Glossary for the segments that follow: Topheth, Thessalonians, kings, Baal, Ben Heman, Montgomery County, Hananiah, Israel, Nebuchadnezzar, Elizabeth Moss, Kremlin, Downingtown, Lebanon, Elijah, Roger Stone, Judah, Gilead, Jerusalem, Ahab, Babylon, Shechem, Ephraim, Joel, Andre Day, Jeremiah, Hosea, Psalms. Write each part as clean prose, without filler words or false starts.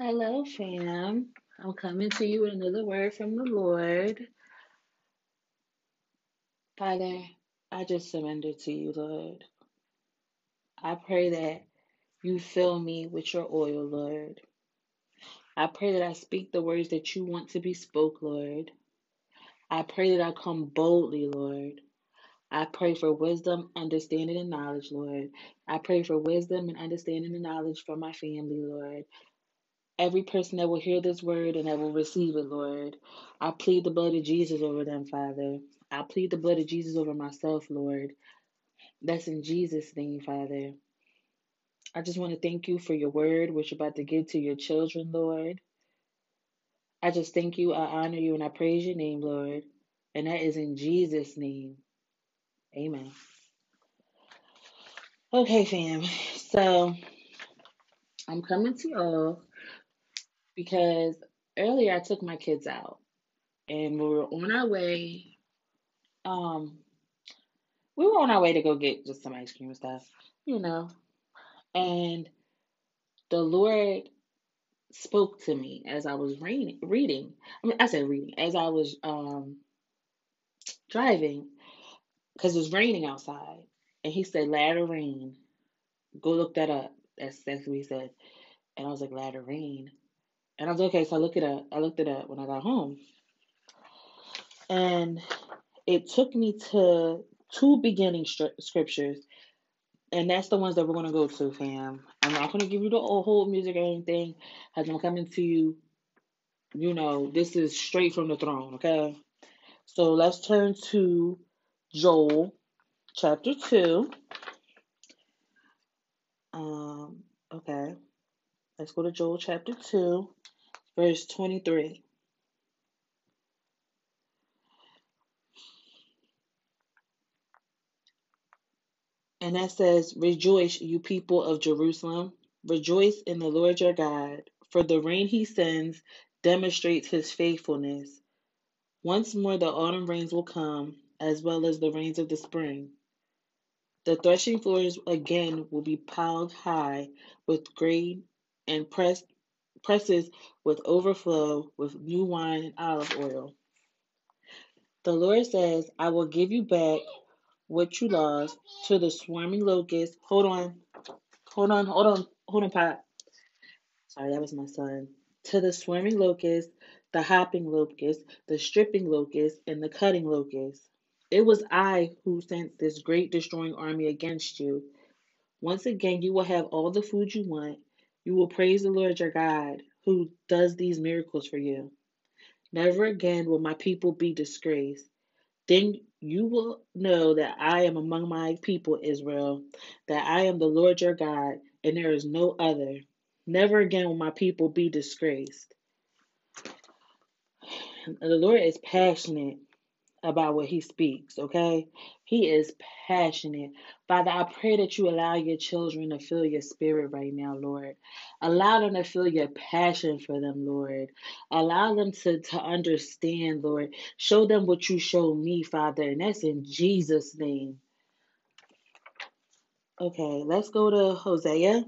Hello, fam. I'm coming to you with another word from the Lord. Father, I just surrender to you, Lord. I pray that you fill me with your oil, Lord. I pray that I speak the words that you want to be spoke, Lord. I pray that I come boldly, Lord. I pray for wisdom, understanding, and knowledge, Lord. I pray for wisdom and understanding and knowledge for my family, Lord. Every person that will hear this word and that will receive it, Lord. I plead the blood of Jesus over them, Father. I plead the blood of Jesus over myself, Lord. That's in Jesus' name, Father. I just want to thank you for your word, which you're about to give to your children, Lord. I just thank you, I honor you, and I praise your name, Lord. And that is in Jesus' name. Amen. Okay, fam. So, I'm coming to y'all because earlier I took my kids out. And we were on our way to go get just some ice cream and stuff, you know. And the Lord spoke to me as I was driving, because it was raining outside. And he said, "Ladder rain. Go look that up." That's what he said. And I was like, "Ladder rain." And I was okay, so I looked it up. I looked it up when I got home. And it took me to two beginning scriptures. And that's the ones that we're going to go to, fam. I'm not going to give you the whole music or anything, because I'm coming to you, you know, this is straight from the throne, okay? So let's turn to Joel chapter 2. Okay. Let's go to Joel chapter 2, verse 23. And that says, "Rejoice, you people of Jerusalem. Rejoice in the Lord your God, for the rain he sends demonstrates his faithfulness. Once more the autumn rains will come, as well as the rains of the spring. The threshing floors again will be piled high with grain and presses with overflow with new wine and olive oil. The Lord says, I will give you back what you lost to the swarming locust." Hold on, Pop. Sorry, that was my son. "To the swarming locust, the hopping locust, the stripping locust, and the cutting locust. It was I who sent this great destroying army against you. Once again, you will have all the food you want. You will praise the Lord your God, who does these miracles for you. Never again will my people be disgraced. Then you will know that I am among my people, Israel, that I am the Lord your God, and there is no other. Never again will my people be disgraced." The Lord is passionate about what he speaks, okay? He is passionate. Father, I pray that you allow your children to feel your spirit right now, Lord. Allow them to feel your passion for them, Lord. Allow them to understand, Lord. Show them what you show me, Father, and that's in Jesus' name. Okay, let's go to Hosea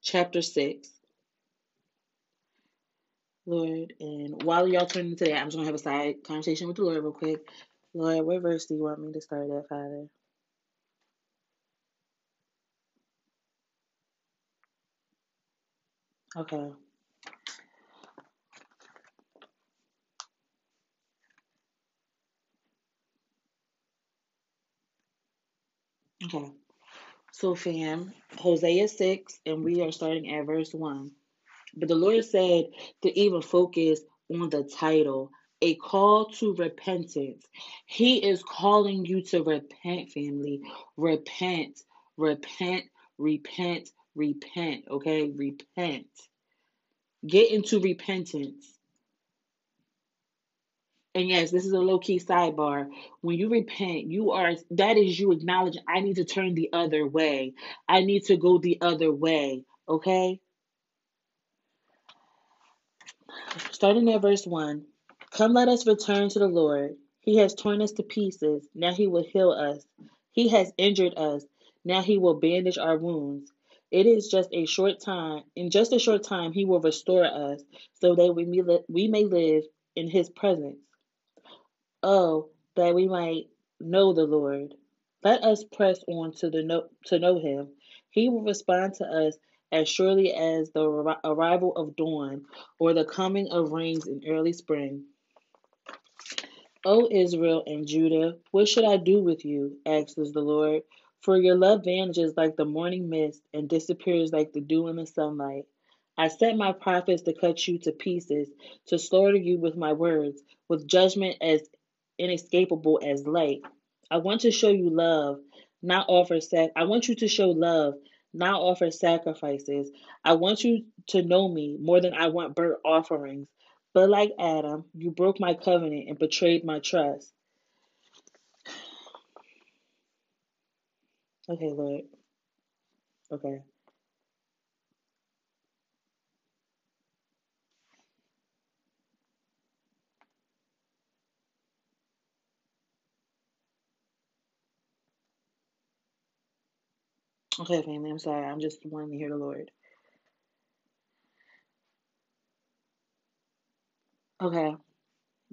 chapter 6. Lord, and while y'all turn into that, I'm just going to have a side conversation with the Lord real quick. Lord, what verse do you want me to start at, Father? Okay. Okay. So, fam, Hosea 6, and we are starting at verse 1. But the Lord said to even focus on the title, a call to repentance. He is calling you to repent, family. Repent, repent, repent, repent, okay? Repent. Get into repentance. And yes, this is a low-key sidebar. When you repent, that is you acknowledging, I need to turn the other way. I need to go the other way, okay? Starting at verse 1, "Come, let us return to the Lord. He has torn us to pieces. Now he will heal us. He has injured us. Now he will bandage our wounds. It is just a short time. In just a short time, he will restore us so that we may live in his presence. Oh, that we might know the Lord. Let us press on to know him. He will respond to us as surely as the arrival of dawn or the coming of rains in early spring. O Israel and Judah, what should I do with you? Asks the Lord. For your love vanishes like the morning mist and disappears like the dew in the sunlight. I set my prophets to cut you to pieces, to slaughter you with my words, with judgment as inescapable as light. I want to show you love, not offer I want you to show love, not offer sacrifices. I want you to know me more than I want burnt offerings. But like Adam, you broke my covenant and betrayed my trust. Okay, Lord. Okay. Okay, family, I'm sorry. I'm just wanting to hear the Lord. Okay.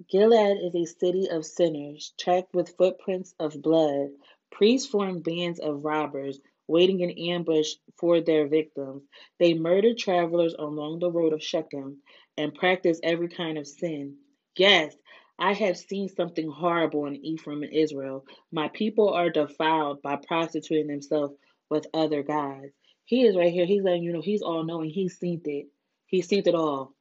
Gilead is a city of sinners, tracked with footprints of blood. Priests formed bands of robbers, waiting in ambush for their victims. They murdered travelers along the road of Shechem and practiced every kind of sin. Yes, I have seen something horrible in Ephraim and Israel. My people are defiled by prostituting themselves with other gods. He is right here. He's letting you know he's all-knowing. He's seen it. He's seen it all.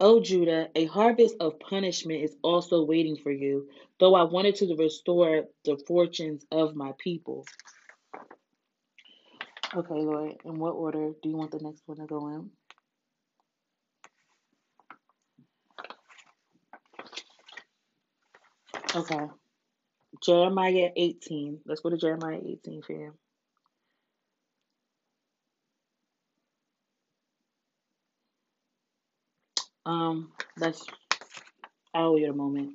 O Judah, a harvest of punishment is also waiting for you, though I wanted to restore the fortunes of my people. Okay, Lord, in what order do you want the next one to go in? Okay. Jeremiah 18. Let's go to Jeremiah 18 for you. I'll wait a moment.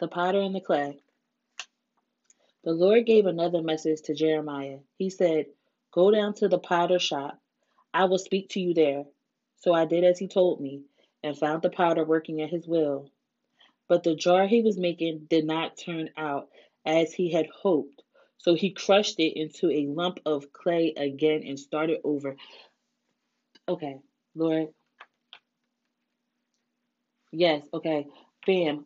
The potter and the clay. The Lord gave another message to Jeremiah. He said, "Go down to the potter's shop. I will speak to you there." So I did as he told me and found the potter working at his will. But the jar he was making did not turn out as he had hoped. So he crushed it into a lump of clay again and started over. Okay, Lord. Yes, okay. Bam.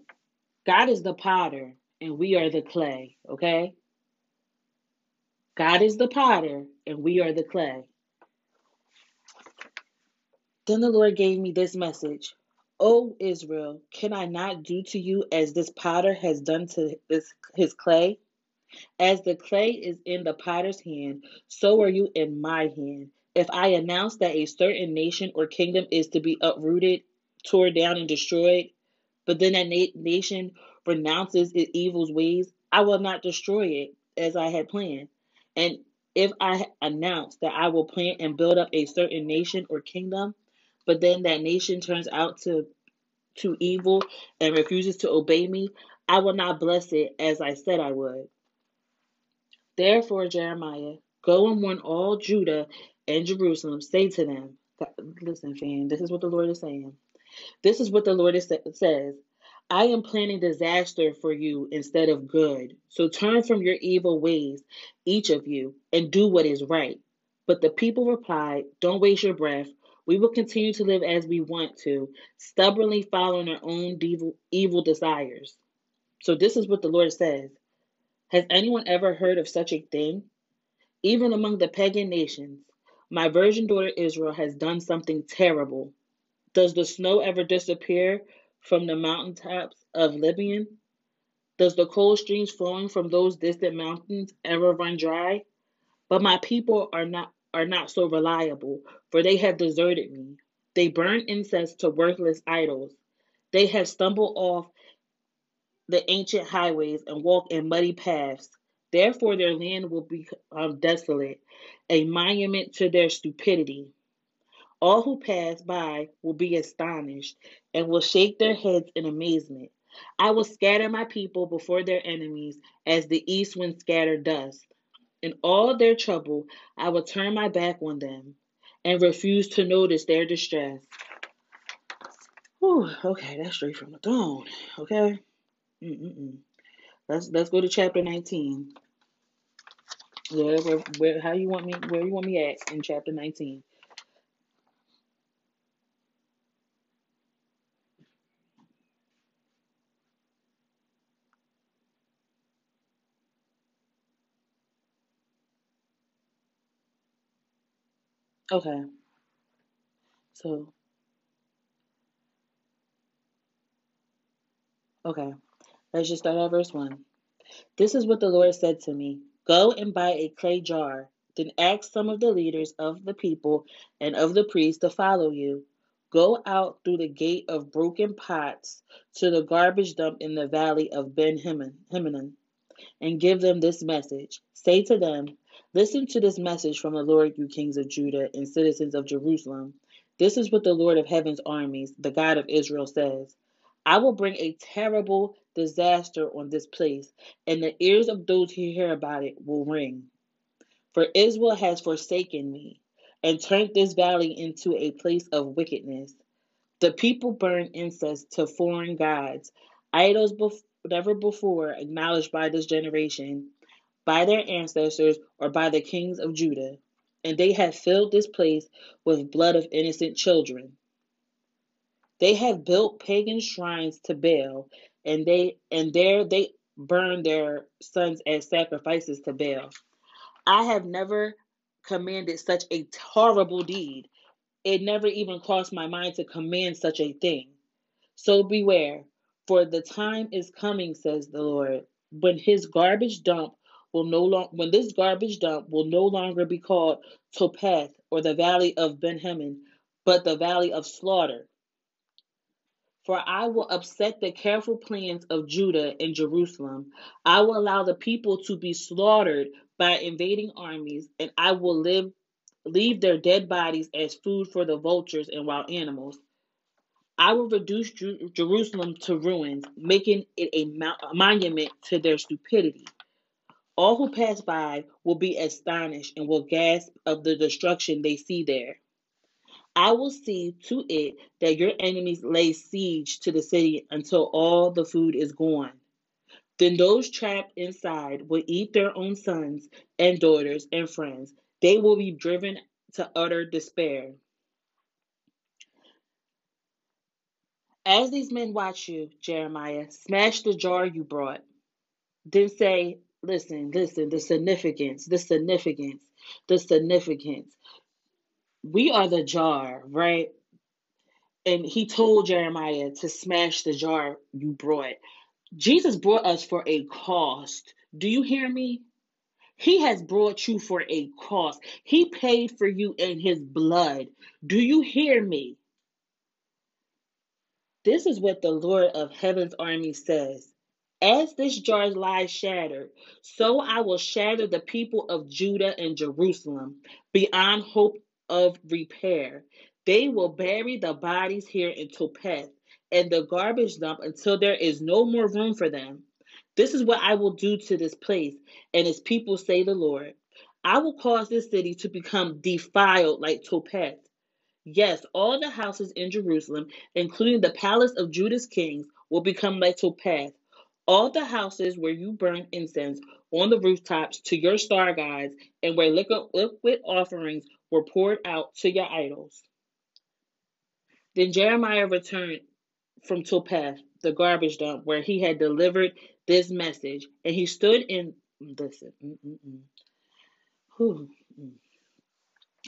God is the potter and we are the clay, okay? God is the potter and we are the clay. Then the Lord gave me this message. O Israel, can I not do to you as this potter has done to his clay? As the clay is in the potter's hand, so are you in my hand. If I announce that a certain nation or kingdom is to be uprooted, torn down, and destroyed, but then that nation renounces its evil ways, I will not destroy it as I had planned. And if I announce that I will plant and build up a certain nation or kingdom, but then that nation turns out to evil and refuses to obey me, I will not bless it as I said I would. Therefore, Jeremiah, go and warn all Judah and Jerusalem. Say to them, listen, fam, this is what the Lord is saying. This is what the Lord says. I am planning disaster for you instead of good. So turn from your evil ways, each of you, and do what is right. But the people replied, don't waste your breath. We will continue to live as we want to, stubbornly following our own evil desires. So this is what the Lord says. Has anyone ever heard of such a thing? Even among the pagan nations, my virgin daughter Israel has done something terrible. Does the snow ever disappear from the mountaintops of Lebanon? Does the cold streams flowing from those distant mountains ever run dry? But my people are not so reliable, for they have deserted me. They burn incense to worthless idols. They have stumbled off the ancient highways and walk in muddy paths. Therefore, their land will become desolate, a monument to their stupidity. All who pass by will be astonished and will shake their heads in amazement. I will scatter my people before their enemies as the east wind scatters dust. In all their trouble, I will turn my back on them and refuse to notice their distress. Whew, okay, that's straight from the throne. Okay, let's go to chapter 19. Lord, where how you want me? Where you want me at in chapter 19? Okay, so, okay, let's just start at verse 1. This is what the Lord said to me. Go and buy a clay jar, then ask some of the leaders of the people and of the priests to follow you. Go out through the gate of broken pots to the garbage dump in the valley of Ben Heman, and give them this message. Say to them, listen to this message from the Lord, you kings of Judah and citizens of Jerusalem. This is what the Lord of heaven's armies, the God of Israel, says. I will bring a terrible disaster on this place, and the ears of those who hear about it will ring. For Israel has forsaken me and turned this valley into a place of wickedness. The people burn incense to foreign gods, idols never before acknowledged by this generation, by their ancestors, or by the kings of Judah, and they have filled this place with blood of innocent children. They have built pagan shrines to Baal, and there they burn their sons as sacrifices to Baal. I have never commanded such a horrible deed. It never even crossed my mind to command such a thing. So beware, for the time is coming, says the Lord, when this garbage dump will no longer be called Topheth or the valley of Ben Heman, but the valley of slaughter. For I will upset the careful plans of Judah and Jerusalem. I will allow the people to be slaughtered by invading armies, and I will leave their dead bodies as food for the vultures and wild animals. I will reduce Jerusalem to ruins, making it a monument to their stupidity. All who pass by will be astonished and will gasp of the destruction they see there. I will see to it that your enemies lay siege to the city until all the food is gone. Then those trapped inside will eat their own sons and daughters and friends. They will be driven to utter despair. As these men watch you, Jeremiah, smash the jar you brought. Then say, listen, the significance. We are the jar, right? And he told Jeremiah to smash the jar you brought. Jesus brought us for a cost. Do you hear me? He has brought you for a cost. He paid for you in his blood. Do you hear me? This is what the Lord of heaven's army says. As this jar lies shattered, so I will shatter the people of Judah and Jerusalem beyond hope of repair. They will bury the bodies here in Topheth and the garbage dump until there is no more room for them. This is what I will do to this place and its people, say the Lord. I will cause this city to become defiled like Topheth. Yes, all the houses in Jerusalem, including the palace of Judah's kings, will become like Topheth. All the houses where you burn incense on the rooftops to your star gods and where liquid offerings were poured out to your idols. Then Jeremiah returned from Topheth, the garbage dump, where he had delivered this message, and he stood in.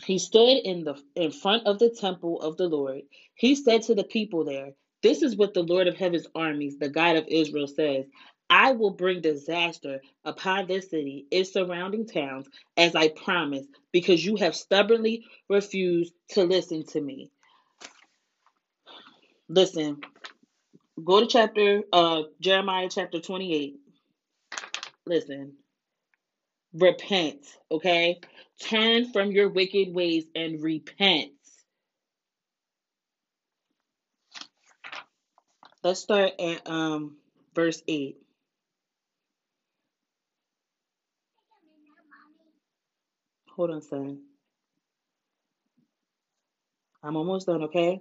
He stood in front of the temple of the Lord. He said to the people there, "This is what the Lord of heaven's armies, the God of Israel, says. I will bring disaster upon this city, its surrounding towns, as I promised, because you have stubbornly refused to listen to me." Listen, go to Jeremiah chapter 28. Listen, repent, okay? Turn from your wicked ways and repent. Let's start at verse 8. Hold on, son. I'm almost done, okay?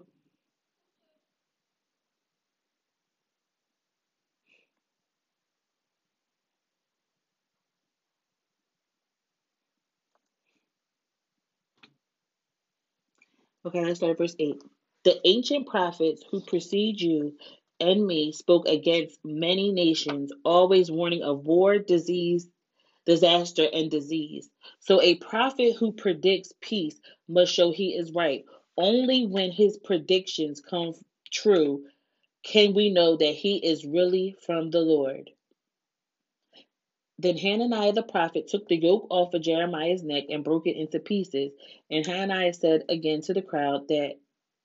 Okay, let's start at verse 8. The ancient prophets who precede you and me spoke against many nations, always warning of war, disaster, and disease. So a prophet who predicts peace must show he is right. Only when his predictions come true can we know that he is really from the Lord. Then Hananiah the prophet took the yoke off of Jeremiah's neck and broke it into pieces. And Hananiah said again to the crowd that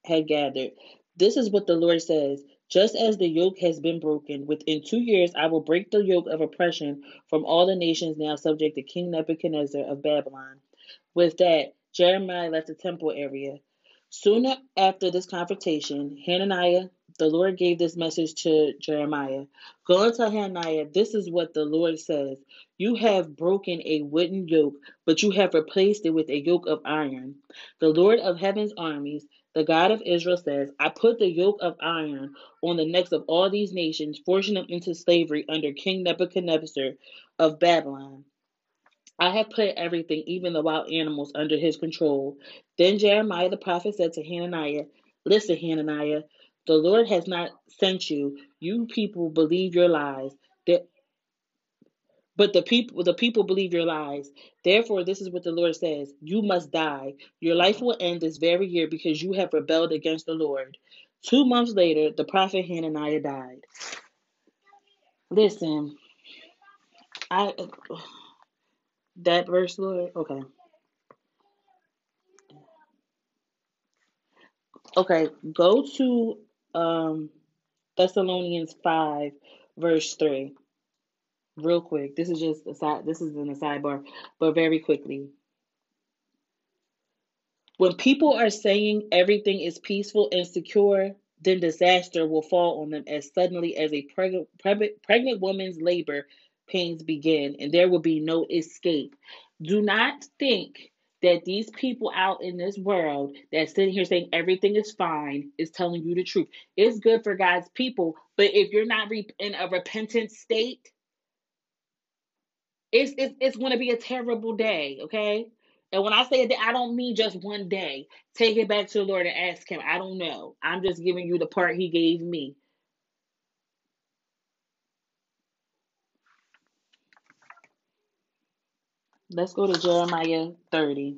had gathered, "This is what the Lord says. Just as the yoke has been broken, within 2 years I will break the yoke of oppression from all the nations now subject to King Nebuchadnezzar of Babylon." With that, Jeremiah left the temple area. Soon after this confrontation, Hananiah, the Lord gave this message to Jeremiah. "Go and tell Hananiah, this is what the Lord says. You have broken a wooden yoke, but you have replaced it with a yoke of iron. The Lord of heaven's armies, the God of Israel says, I put the yoke of iron on the necks of all these nations, forcing them into slavery under King Nebuchadnezzar of Babylon. I have put everything, even the wild animals, under his control." Then Jeremiah the prophet said to Hananiah, "Listen, Hananiah, the Lord has not sent you. You people believe your lies. But the people believe your lies. Therefore, this is what the Lord says. You must die. Your life will end this very year because you have rebelled against the Lord." 2 months later, the prophet Hananiah died. Listen, that verse, Lord, okay. Okay, go to Thessalonians 5, verse 3. Real quick, this is in the sidebar, but very quickly. When people are saying everything is peaceful and secure, then disaster will fall on them as suddenly as a pregnant woman's labor pains begin, and there will be no escape. Do not think that these people out in this world that's sitting here saying everything is fine is telling you the truth. It's good for God's people, but if you're not in a repentant state, it's going to be a terrible day, okay? And when I say a day, I don't mean just one day. Take it back to the Lord and ask him. I don't know. I'm just giving you the part he gave me. Let's go to Jeremiah 30.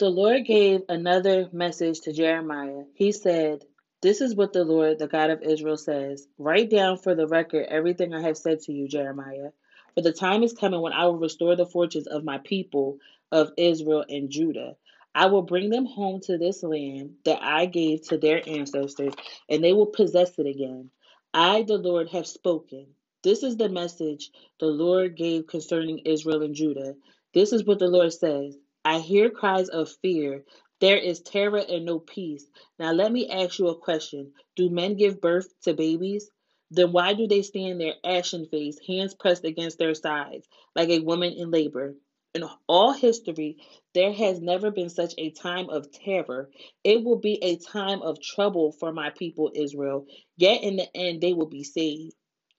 The Lord gave another message to Jeremiah. He said, "This is what the Lord, the God of Israel, says. Write down for the record everything I have said to you, Jeremiah. For the time is coming when I will restore the fortunes of my people of Israel and Judah. I will bring them home to this land that I gave to their ancestors, and they will possess it again. I, the Lord, have spoken. This is the message the Lord gave concerning Israel and Judah. This is what the Lord says. I hear cries of fear. There is terror and no peace. Now let me ask you a question. Do men give birth to babies? Then why do they stand there ashen-faced, hands pressed against their sides, like a woman in labor? In all history, there has never been such a time of terror. It will be a time of trouble for my people Israel. Yet in the end, they will be saved.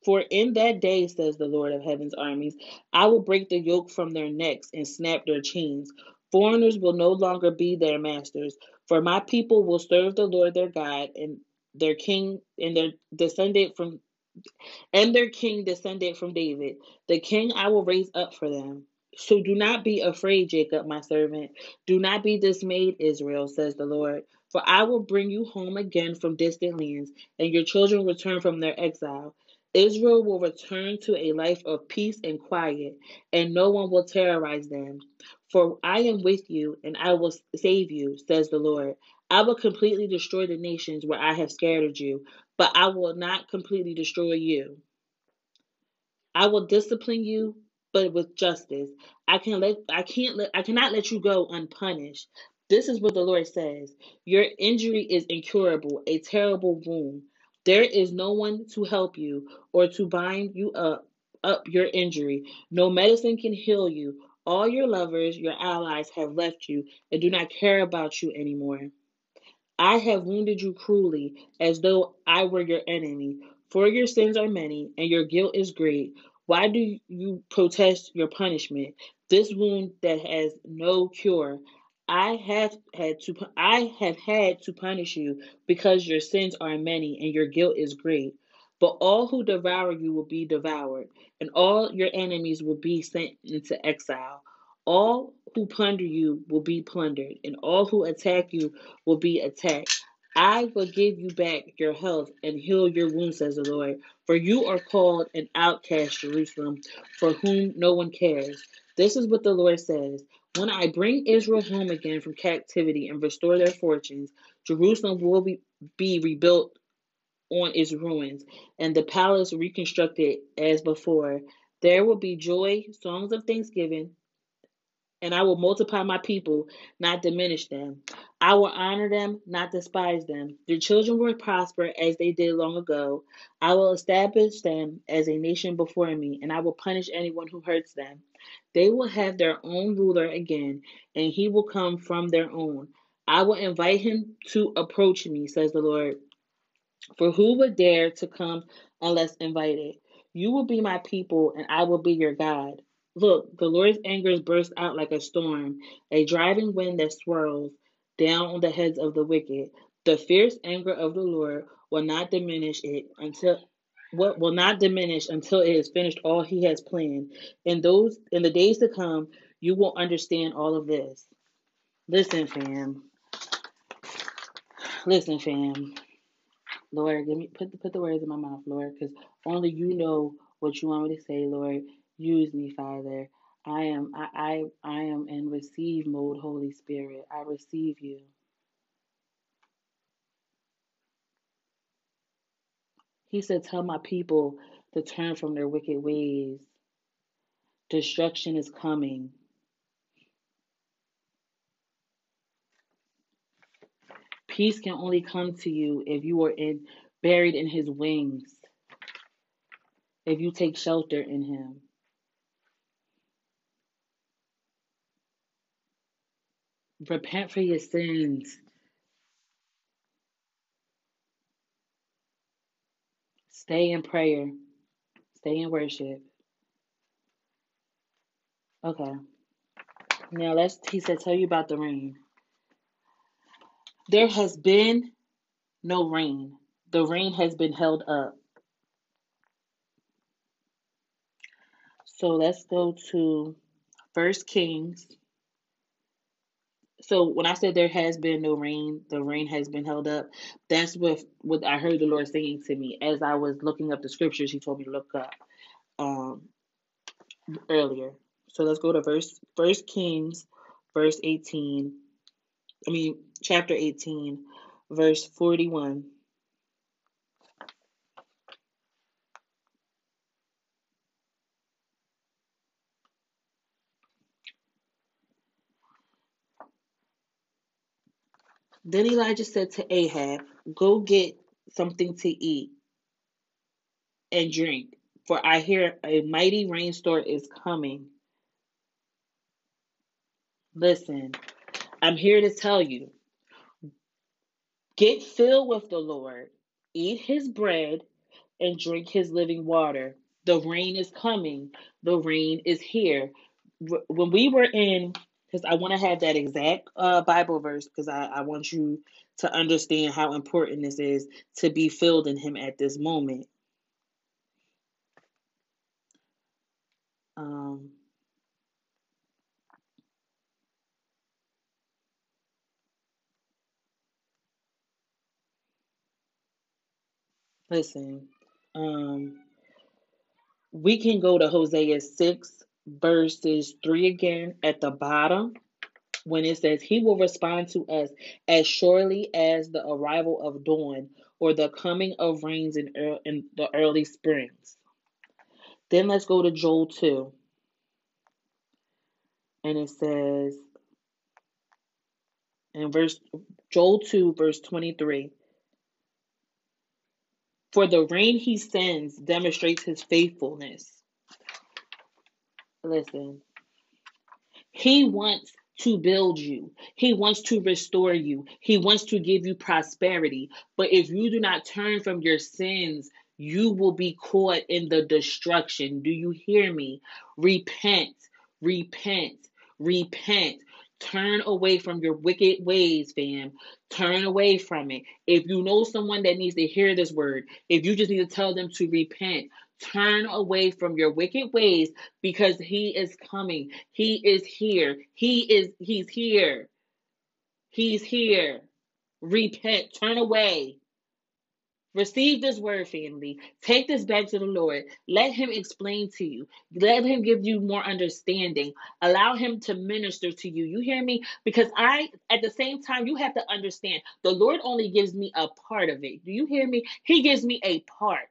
For in that day, says the Lord of heaven's armies, I will break the yoke from their necks and snap their chains. Foreigners will no longer be their masters, for my people will serve the Lord their God, and their king and their king descended from David, the king I will raise up for them. So do not be afraid, Jacob, my servant. Do not be dismayed, Israel, says the Lord. For I will bring you home again from distant lands, and your children return from their exile. Israel will return to a life of peace and quiet, and no one will terrorize them. For I am with you, and I will save you, says the Lord. I will completely destroy the nations where I have scattered you, but I will not completely destroy you. I will discipline you, but with justice. I cannot let you go unpunished. This is what the Lord says. Your injury is incurable, a terrible wound. There is no one to help you or to bind you up your injury. No medicine can heal you. All your lovers, your allies have left you and do not care about you anymore. I have wounded you cruelly, as though I were your enemy. For your sins are many and your guilt is great. Why do you protest your punishment? This wound that has no cure. I have had to punish you because your sins are many and your guilt is great. But all who devour you will be devoured, and all your enemies will be sent into exile. All who plunder you will be plundered, and all who attack you will be attacked. I will give you back your health and heal your wounds, says the Lord. For you are called an outcast, Jerusalem, for whom no one cares. This is what the Lord says. When I bring Israel home again from captivity and restore their fortunes, Jerusalem will be rebuilt on its ruins, and the palace reconstructed as before. There will be joy, songs of thanksgiving, and I will multiply my people, not diminish them. I will honor them, not despise them. Their children will prosper as they did long ago. I will establish them as a nation before me, and I will punish anyone who hurts them. They will have their own ruler again, and he will come from their own. I will invite him to approach me, says the Lord. For who would dare to come unless invited? You will be my people, and I will be your God. Look, the Lord's anger bursts out like a storm, a driving wind that swirls down on the heads of the wicked. The fierce anger of the Lord will not diminish until it has finished all he has planned. In the days to come, you will understand all of this. Listen, fam. Lord, give me put the words in my mouth, Lord, because only you know what you want me to say, Lord. Use me, Father. I am in receive mode, Holy Spirit. I receive you. He said, tell my people to turn from their wicked ways. Destruction is coming. Peace can only come to you if you are buried in his wings, if you take shelter in him. Repent for your sins. Stay in prayer. Stay in worship. Okay. Now he said, tell you about the rain. There has been no rain. The rain has been held up. So let's go to 1 Kings. So when I said there has been no rain, the rain has been held up, that's what I heard the Lord saying to me as I was looking up the scriptures he told me to look up earlier. So let's go to verse 1 Kings, verse 18. I mean, chapter 18, verse 41. Then Elijah said to Ahab, go get something to eat and drink, for I hear a mighty rainstorm is coming. Listen, I'm here to tell you, get filled with the Lord, eat his bread, and drink his living water. The rain is coming. The rain is here. When we were in... because I want to have that exact Bible verse, because I want you to understand how important this is to be filled in him at this moment. Listen, we can go to Hosea 6. Verses 3 again at the bottom, when it says, he will respond to us as surely as the arrival of dawn or the coming of rains in the early springs. Then let's go to Joel 2. And it says, in Joel 2, verse 23, "For the rain he sends demonstrates his faithfulness." Listen, he wants to build you. He wants to restore you. He wants to give you prosperity. But if you do not turn from your sins, you will be caught in the destruction. Do you hear me? Repent, repent, repent. Turn away from your wicked ways, fam. Turn away from it. If you know someone that needs to hear this word, if you just need to tell them to repent, turn away from your wicked ways, because he is coming. He is here. He's here. He's here. Repent. Turn away. Receive this word, family. Take this back to the Lord. Let him explain to you. Let him give you more understanding. Allow him to minister to you. You hear me? Because at the same time, you have to understand, the Lord only gives me a part of it. Do you hear me? He gives me a part.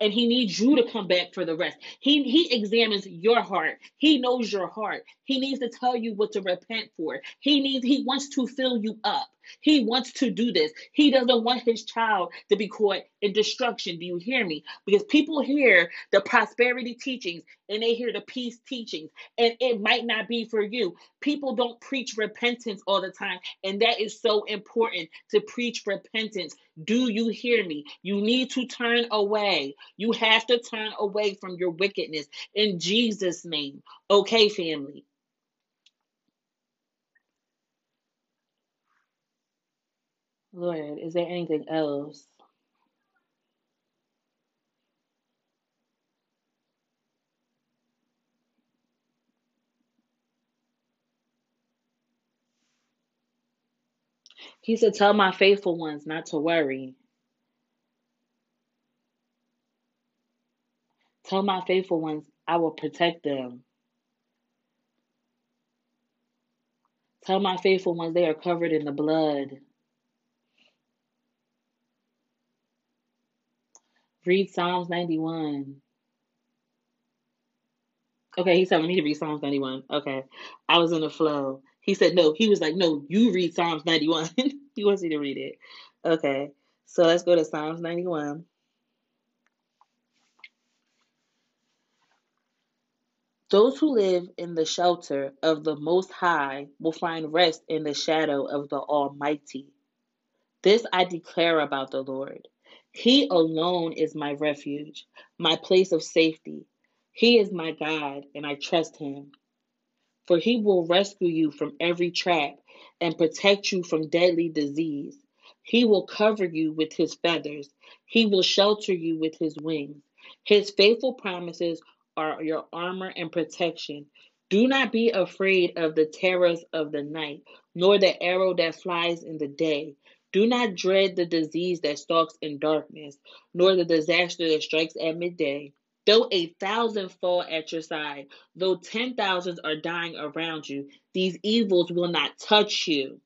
And he needs you to come back for the rest. He examines your heart. He knows your heart. He needs to tell you what to repent for. He wants to fill you up. He wants to do this. He doesn't want his child to be caught in destruction. Do you hear me? Because people hear the prosperity teachings and they hear the peace teachings, and it might not be for you. People don't preach repentance all the time, and that is so important, to preach repentance. Do you hear me? You need to turn away. You have to turn away from your wickedness in Jesus' name. Okay, family. Lord, is there anything else? He said, "Tell my faithful ones not to worry." Tell my faithful ones I will protect them. Tell my faithful ones they are covered in the blood. Read Psalms 91. Okay, he said, "Let me read Psalms 91. Okay, I was in the flow. He said, no, he was like, "No, you read Psalms 91. He wants me to read it. Okay, so let's go to Psalms 91. "Those who live in the shelter of the Most High will find rest in the shadow of the Almighty. This I declare about the Lord. He alone is my refuge, my place of safety. He is my God, and I trust him. For he will rescue you from every trap and protect you from deadly disease. He will cover you with his feathers. He will shelter you with his wings. His faithful promises are your armor and protection. Do not be afraid of the terrors of the night, nor the arrow that flies in the day. Do not dread the disease that stalks in darkness, nor the disaster that strikes at midday. Though 1,000 fall at your side, though 10,000 are dying around you, these evils will not touch you.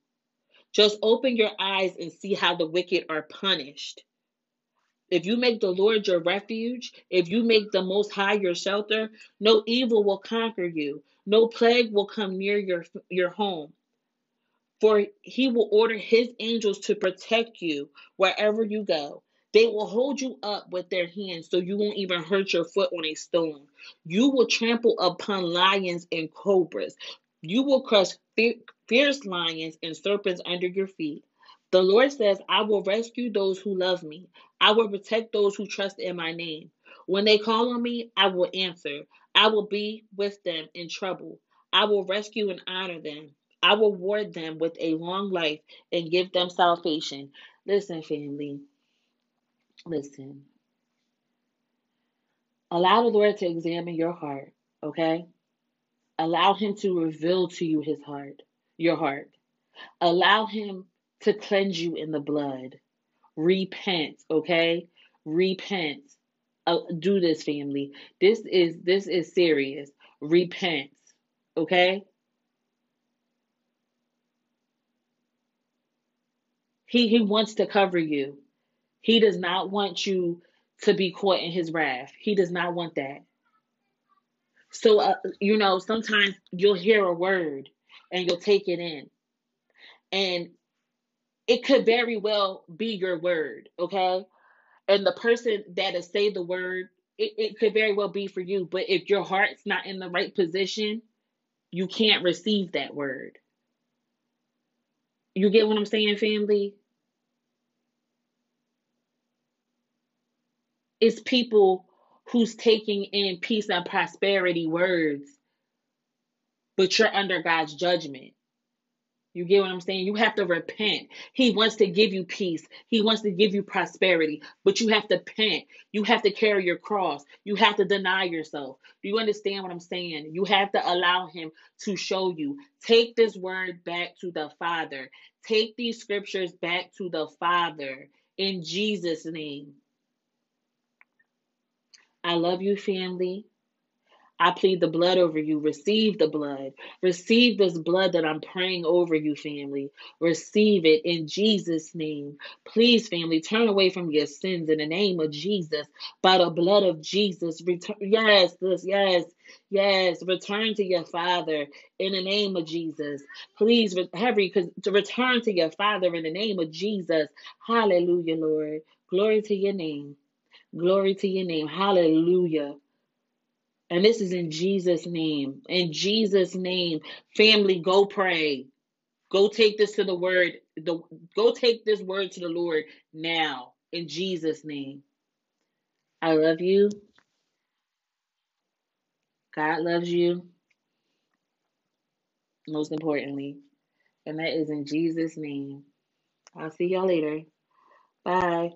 Just open your eyes and see how the wicked are punished. If you make the Lord your refuge, if you make the Most High your shelter, no evil will conquer you. No plague will come near your home. For he will order his angels to protect you wherever you go. They will hold you up with their hands so you won't even hurt your foot on a stone. You will trample upon lions and cobras. You will crush fierce lions and serpents under your feet. The Lord says, I will rescue those who love me. I will protect those who trust in my name. When they call on me, I will answer. I will be with them in trouble. I will rescue and honor them. I will reward them with a long life and give them salvation." Listen, family. Listen. Allow the Lord to examine your heart, okay? Allow him to reveal to you his heart, your heart. Allow him to cleanse you in the blood. Repent, okay? Repent. Do this, family. This is serious. Repent, okay? He wants to cover you. He does not want you to be caught in his wrath. He does not want that. So, sometimes you'll hear a word and you'll take it in. And it could very well be your word, okay? And the person that has said the word, it could very well be for you. But if your heart's not in the right position, you can't receive that word. You get what I'm saying, family? It's people who's taking in peace and prosperity words, but you're under God's judgment. You get what I'm saying? You have to repent. He wants to give you peace. He wants to give you prosperity, but you have to repent. You have to carry your cross. You have to deny yourself. Do you understand what I'm saying? You have to allow him to show you. Take this word back to the Father. Take these scriptures back to the Father in Jesus' name. I love you, family. I plead the blood over you. Receive the blood. Receive this blood that I'm praying over you, family. Receive it in Jesus' name. Please, family, turn away from your sins in the name of Jesus. By the blood of Jesus. Yes. Return to your Father in the name of Jesus. Please, return to your Father in the name of Jesus. Hallelujah, Lord. Glory to your name. Glory to your name. Hallelujah. And this is in Jesus' name. In Jesus' name, family, go pray. Go take this to the word. Go take this word to the Lord now. In Jesus' name. I love you. God loves you. Most importantly. And that is in Jesus' name. I'll see y'all later. Bye.